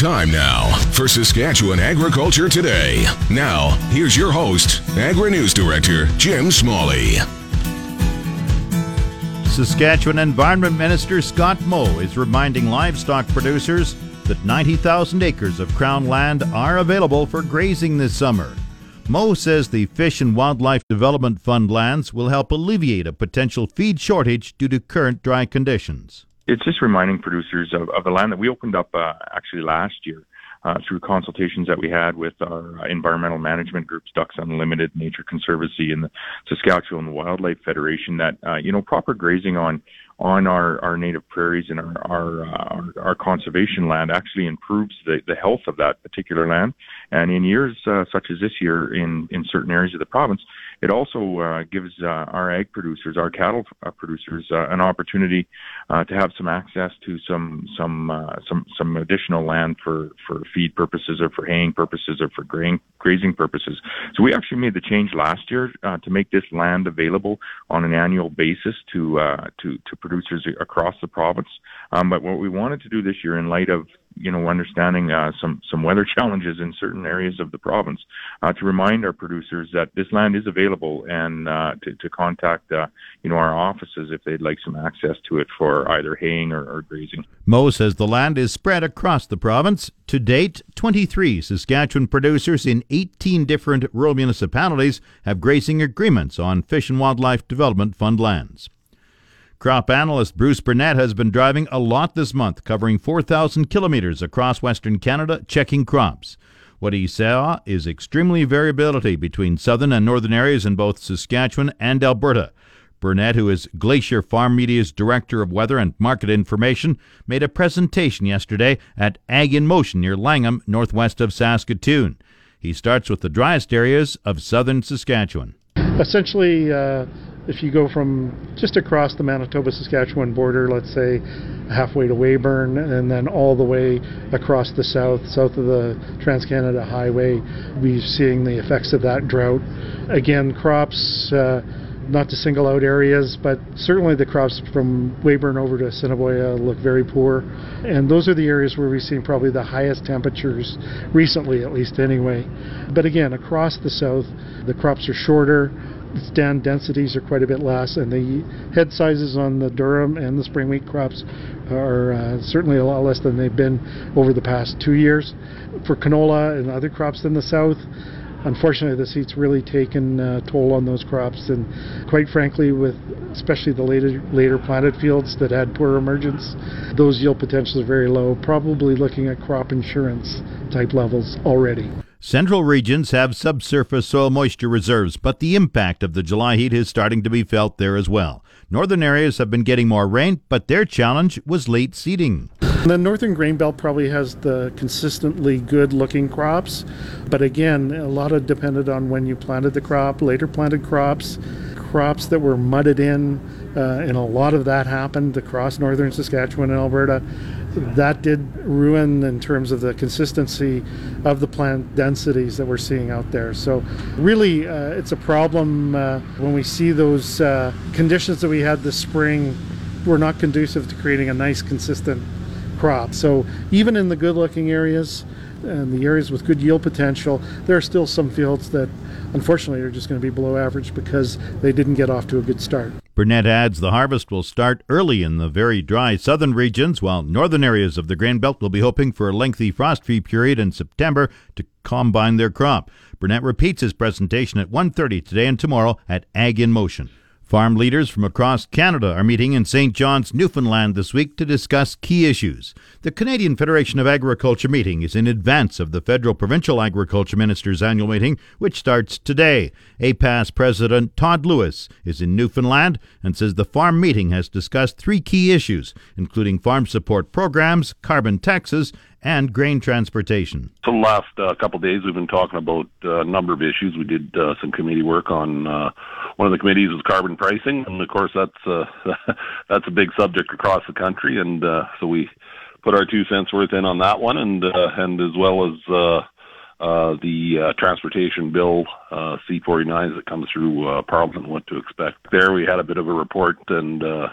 Time now for Saskatchewan Agriculture Today. Now, here's your host, Agri-News Director Jim Smalley. Saskatchewan Environment Minister Scott Moe is reminding livestock producers that 90,000 acres of crown land are available for grazing this summer. Moe says the Fish and Wildlife Development Fund lands will help alleviate a potential feed shortage due to current dry conditions. It's just reminding producers of the land that we opened up actually last year through consultations that we had with our environmental management groups, Ducks Unlimited, Nature Conservancy, and the Saskatchewan Wildlife Federation, that, proper grazing on our native prairies and our conservation land actually improves the health of that particular land. And in years such as this year in certain areas of the province, it also gives our ag producers, our cattle producers, an opportunity to have some access to some additional land for feed purposes or for haying purposes or for grazing purposes. So we actually made the change last year to make this land available on an annual basis to producers across the province. But what we wanted to do this year, in light of understanding some weather challenges in certain areas of the province, to remind our producers that this land is available, and to contact our offices if they'd like some access to it for either haying or grazing. Moe says the land is spread across the province. To date, 23 Saskatchewan producers in 18 different rural municipalities have grazing agreements on Fish and Wildlife Development Fund lands. Crop analyst Bruce Burnett has been driving a lot this month, covering 4,000 kilometers across Western Canada, checking crops. What he saw is extremely variability between southern and northern areas in both Saskatchewan and Alberta. Burnett, who is Glacier Farm Media's Director of Weather and Market Information, made a presentation yesterday at Ag in Motion near Langham, northwest of Saskatoon. He starts with the driest areas of southern Saskatchewan. Essentially, if you go from just across the Manitoba-Saskatchewan border, let's say halfway to Weyburn, and then all the way across the south of the Trans-Canada Highway, we're seeing the effects of that drought. Again, crops, not to single out areas, but certainly the crops from Weyburn over to Assiniboia look very poor. And those are the areas where we've seen probably the highest temperatures, recently at least anyway. But again, across the south, the crops are shorter, stand densities are quite a bit less, and the head sizes on the durum and the spring wheat crops are certainly a lot less than they've been over the past 2 years. For canola and other crops in the south, unfortunately, this heat's really taken a toll on those crops, and quite frankly, with especially the later planted fields that had poor emergence, those yield potentials are very low, probably looking at crop insurance type levels already. Central regions have subsurface soil moisture reserves, but the impact of the July heat is starting to be felt there as well. Northern areas have been getting more rain, but their challenge was late seeding. The northern grain belt probably has the consistently good looking crops, but again, a lot of depended on when you planted the crop, later planted crops that were mudded in, and a lot of that happened across northern Saskatchewan and Alberta. That did ruin in terms of the consistency of the plant densities that we're seeing out there. So really, it's a problem when we see those conditions that we had this spring were not conducive to creating a nice, consistent crop. So even in the good-looking areas and the areas with good yield potential, there are still some fields that unfortunately are just going to be below average because they didn't get off to a good start. Burnett adds the harvest will start early in the very dry southern regions, while northern areas of the grain belt will be hoping for a lengthy frost-free period in September to combine their crop. Burnett repeats his presentation at 1:30 today and tomorrow at Ag in Motion. Farm leaders from across Canada are meeting in St. John's, Newfoundland this week to discuss key issues. The Canadian Federation of Agriculture meeting is in advance of the Federal-Provincial Agriculture Ministers' annual meeting, which starts today. APAS President Todd Lewis is in Newfoundland and says the farm meeting has discussed three key issues, including farm support programs, carbon taxes, and grain transportation. For the last couple of days, we've been talking about a number of issues. We did some committee work on one of the committees was carbon pricing, and of course that's a big subject across the country, and so we put our 2 cents worth in on that one, and as well as the transportation bill, C-49 that comes through Parliament, what to expect. There we had a bit of a report and a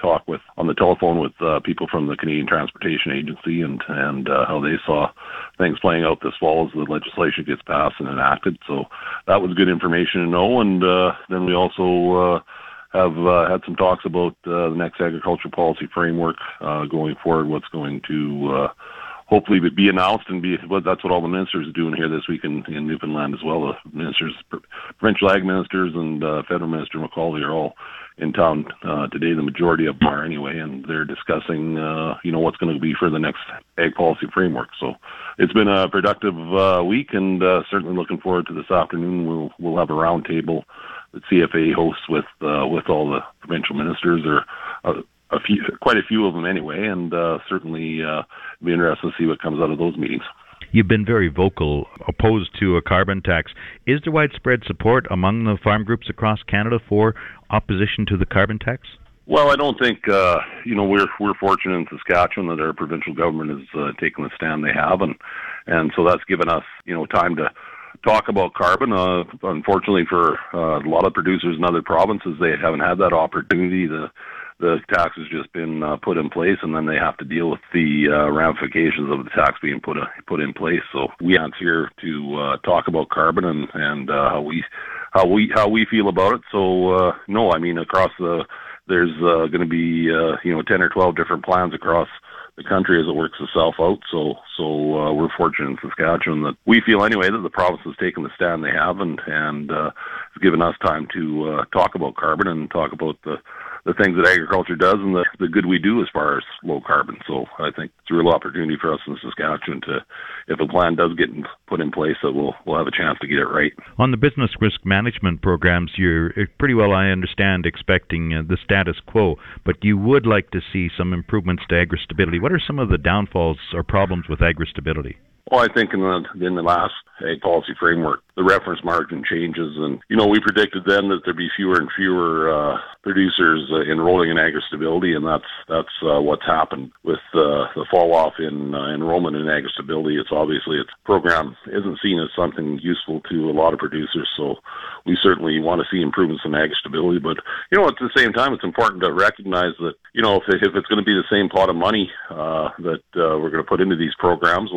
talk with on the telephone with people from the Canadian Transportation Agency and how they saw things playing out this fall as the legislation gets passed and enacted. So that was good information to know. And then we also have had some talks about the next agriculture policy framework going forward, what's going to hopefully be announced, and that's what all the ministers are doing here this week in Newfoundland as well. The ministers, provincial ag ministers and federal minister McCauley are all in town today, the majority of them are anyway, and they're discussing what's going to be for the next ag policy framework. So it's been a productive week, and certainly looking forward to this afternoon. We'll have a roundtable that CFA hosts with all the provincial ministers, or quite a few of them anyway, and certainly be interested to see what comes out of those meetings. You've been very vocal, opposed to a carbon tax. Is there widespread support among the farm groups across Canada for opposition to the carbon tax? Well, I don't think, we're fortunate in Saskatchewan that our provincial government has taken the stand they have, and so that's given us, time to talk about carbon. Unfortunately for a lot of producers in other provinces, they haven't had that opportunity. The tax has just been put in place, and then they have to deal with the ramifications of the tax being put in place. So we aren't here to talk about carbon and how we feel about it. So no, I mean there's going to be 10 or 12 different plans across the country as it works itself out. So we're fortunate in Saskatchewan that we feel anyway that the province has taken the stand they have, and it's given us time to talk about carbon and talk about the things that agriculture does and the good we do as far as low carbon. So I think it's a real opportunity for us in Saskatchewan to, if a plan does get put in place, that we'll have a chance to get it right. On the business risk management programs, you're pretty well, I understand, expecting the status quo, but you would like to see some improvements to agri-stability. What are some of the downfalls or problems with agri-stability? Well, I think in the last ag policy framework, the reference margin changes, and we predicted then that there'd be fewer and fewer producers enrolling in agri-stability, and that's what's happened with the fall off in enrollment in agri-stability. It's obviously its program isn't seen as something useful to a lot of producers, so we certainly want to see improvements in agri-stability. But at the same time, it's important to recognize that if it's going to be the same pot of money that we're going to put into these programs,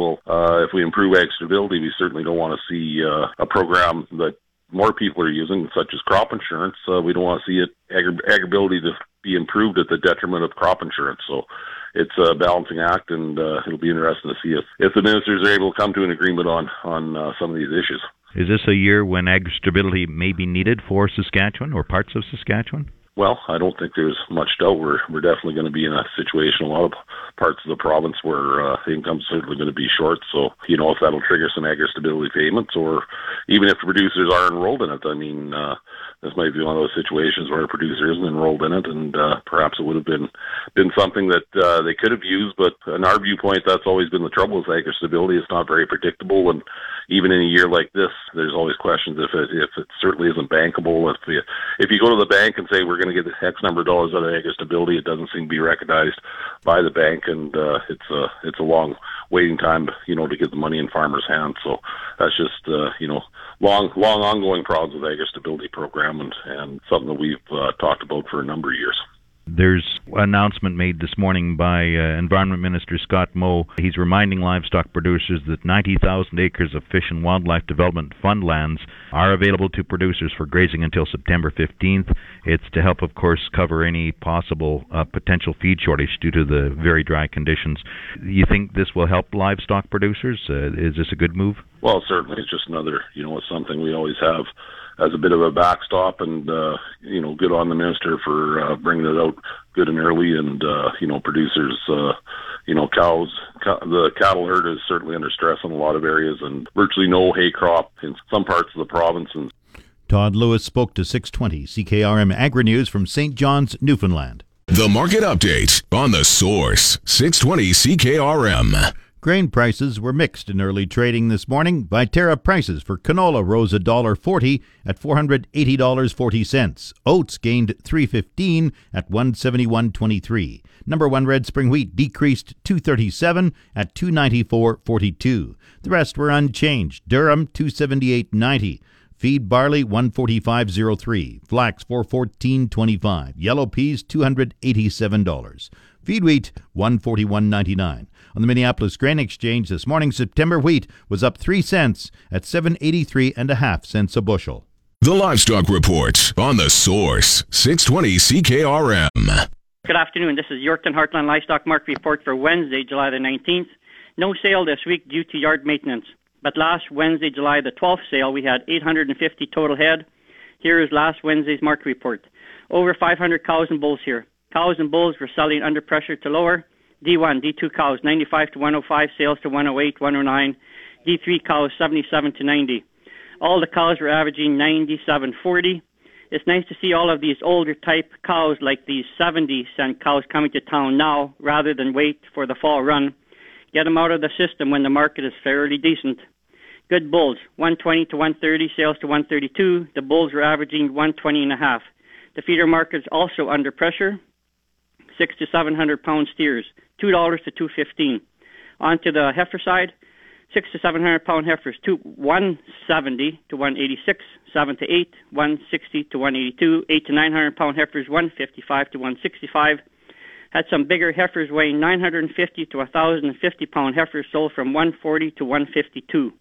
if we improve agri-stability, we certainly don't want to see a program that more people are using, such as crop insurance. We don't want to see agri-ability to be improved at the detriment of crop insurance. So it's a balancing act, and it'll be interesting to see if the ministers are able to come to an agreement on some of these issues. Is this a year when agri-stability may be needed for Saskatchewan or parts of Saskatchewan? Well, I don't think there's much doubt. We're definitely going to be in a situation, a lot of parts of the province where income's certainly going to be short. So, if that'll trigger some agri-stability payments, or even if producers are enrolled in it, this might be one of those situations where a producer isn't enrolled in it, and perhaps it would have been something that they could have used. But in our viewpoint, that's always been the trouble with agri-stability. It's not very predictable, and even in a year like this, there's always questions if it certainly isn't bankable. If you go to the bank and say we're going to get X number of dollars out of agri-stability, it doesn't seem to be recognized by the bank, and it's a long waiting time, to get the money in farmers' hands. So that's just long ongoing problems with agri-stability program. And something that we've talked about for a number of years. There's an announcement made this morning by Environment Minister Scott Moe. He's reminding livestock producers that 90,000 acres of Fish and Wildlife Development Fund lands are available to producers for grazing until September 15th. It's to help, of course, cover any possible potential feed shortage due to the very dry conditions. You think this will help livestock producers? Is this a good move? Well, certainly. It's just another, it's something we always have as a bit of a backstop, and good on the minister for bringing it out good and early, and producers, the cattle herd is certainly under stress in a lot of areas, and virtually no hay crop in some parts of the province. And Todd Lewis spoke to 620 CKRM Agri-News from St. John's, Newfoundland. The Market Update on The Source, 620 CKRM. Grain prices were mixed in early trading this morning. Viterra prices for canola rose $1.40 at $480.40. Oats gained $3.15 at $171.23. Number one red spring wheat decreased $2.37 at $294.42. The rest were unchanged. Durum $278.90. Feed barley $145.03, flax $414.25, yellow peas $287, feed wheat $141.99. On the Minneapolis Grain Exchange this morning, September wheat was up 3 cents at 7.83 1/2 cents a bushel. The Livestock Report on the Source 620 CKRM. Good afternoon. This is Yorkton Heartland Livestock Market report for Wednesday, July the 19th. No sale this week due to yard maintenance. But last Wednesday, July the 12th sale, we had 850 total head. Here is last Wednesday's market report. Over 500 cows and bulls here. Cows and bulls were selling under pressure to lower. D1, D2 cows, 95 to 105, sales to 108, 109. D3 cows, 77 to 90. All the cows were averaging 97.40. It's nice to see all of these older type cows, like these 70-cent cows, coming to town now rather than wait for the fall run. Get them out of the system when the market is fairly decent. Good bulls, 120 to 130, sales to 132. The bulls are averaging 120.5. The feeder market is also under pressure. 6 to 700 pound steers, $2 to $2.15. On to the heifer side, 6 to 700 pound heifers, 170 to 186, 7 to 8, 160 to 182, 8 to 900 pound heifers, 155 to 165. Had some bigger heifers weighing 950 to 1,050 pound heifers sold from 140 to 152.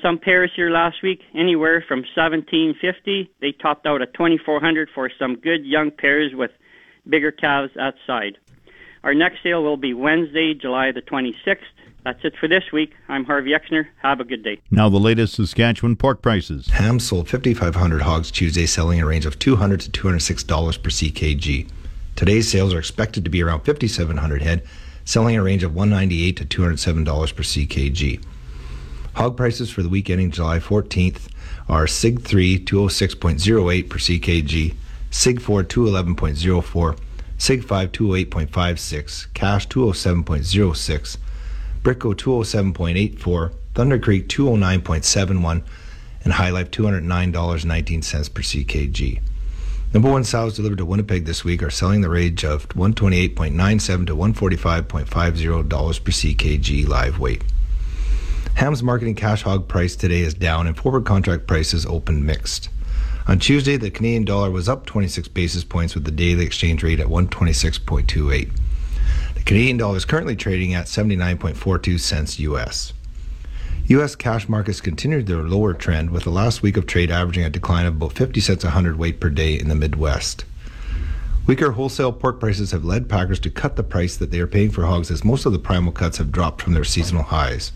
Some pairs here last week, anywhere from 1,750. They topped out at 2,400 for some good young pairs with bigger calves outside. Our next sale will be Wednesday, July the 26th. That's it for this week. I'm Harvey Exner. Have a good day. Now the latest Saskatchewan pork prices. Ham sold 5,500 hogs Tuesday, selling a range of $200 to $206 per CKG. Today's sales are expected to be around 5,700 head, selling a range of $198 to $207 per CKG. Hog prices for the week ending July 14th are SIG 3 206.08 per CKG, SIG 4 211.04, SIG 5 208.56, Cash 207.06, Bricko 207.84, Thunder Creek 209.71, and High Life $209.19 per CKG. Number one sows delivered to Winnipeg this week are selling the range of $128.97 to $145.50 per CKG live weight. Ham's marketing cash hog price today is down and forward contract prices open mixed. On Tuesday, the Canadian dollar was up 26 basis points with the daily exchange rate at 126.28. The Canadian dollar is currently trading at 79.42 cents US. U.S. cash markets continued their lower trend, with the last week of trade averaging a decline of about 50 cents a hundredweight per day in the Midwest. Weaker wholesale pork prices have led packers to cut the price that they are paying for hogs, as most of the primal cuts have dropped from their seasonal highs.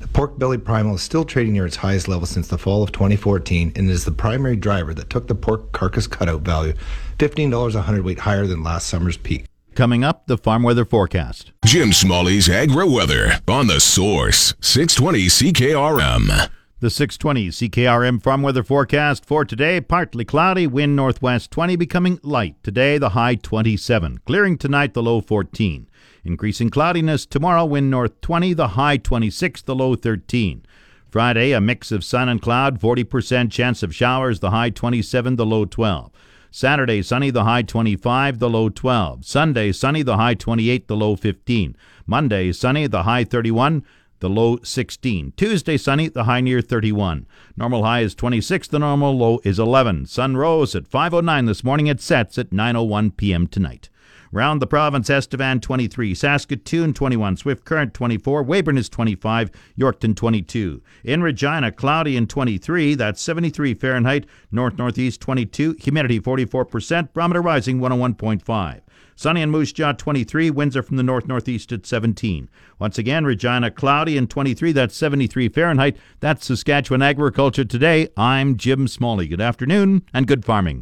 The pork belly primal is still trading near its highest level since the fall of 2014 and is the primary driver that took the pork carcass cutout value $15 a hundredweight higher than last summer's peak. Coming up, the farm weather forecast. Jim Smalley's Agri-Weather on the Source 620 CKRM. The 620 CKRM farm weather forecast for today: partly cloudy, wind northwest 20, becoming light today, the high 27. Clearing tonight, the low 14. Increasing cloudiness tomorrow, wind north 20, the high 26, the low 13. Friday, a mix of sun and cloud, 40% chance of showers, the high 27, the low 12. Saturday, sunny, the high 25, the low 12. Sunday, sunny, the high 28, the low 15. Monday, sunny, the high 31, the low 16. Tuesday, sunny, the high near 31. Normal high is 26, the normal low is 11. Sun rose at 5:09 this morning. It sets at 9:01 p.m. tonight. Round the province, Estevan 23, Saskatoon 21, Swift Current 24, Weyburn is 25, Yorkton 22. In Regina, cloudy and 23, that's 73 Fahrenheit, north-northeast 22, humidity 44%, barometer rising 101.5. Sunny and Moose Jaw 23, winds are from the north-northeast at 17. Once again, Regina, cloudy and 23, that's 73 Fahrenheit. That's Saskatchewan Agriculture Today. I'm Jim Smalley. Good afternoon and good farming.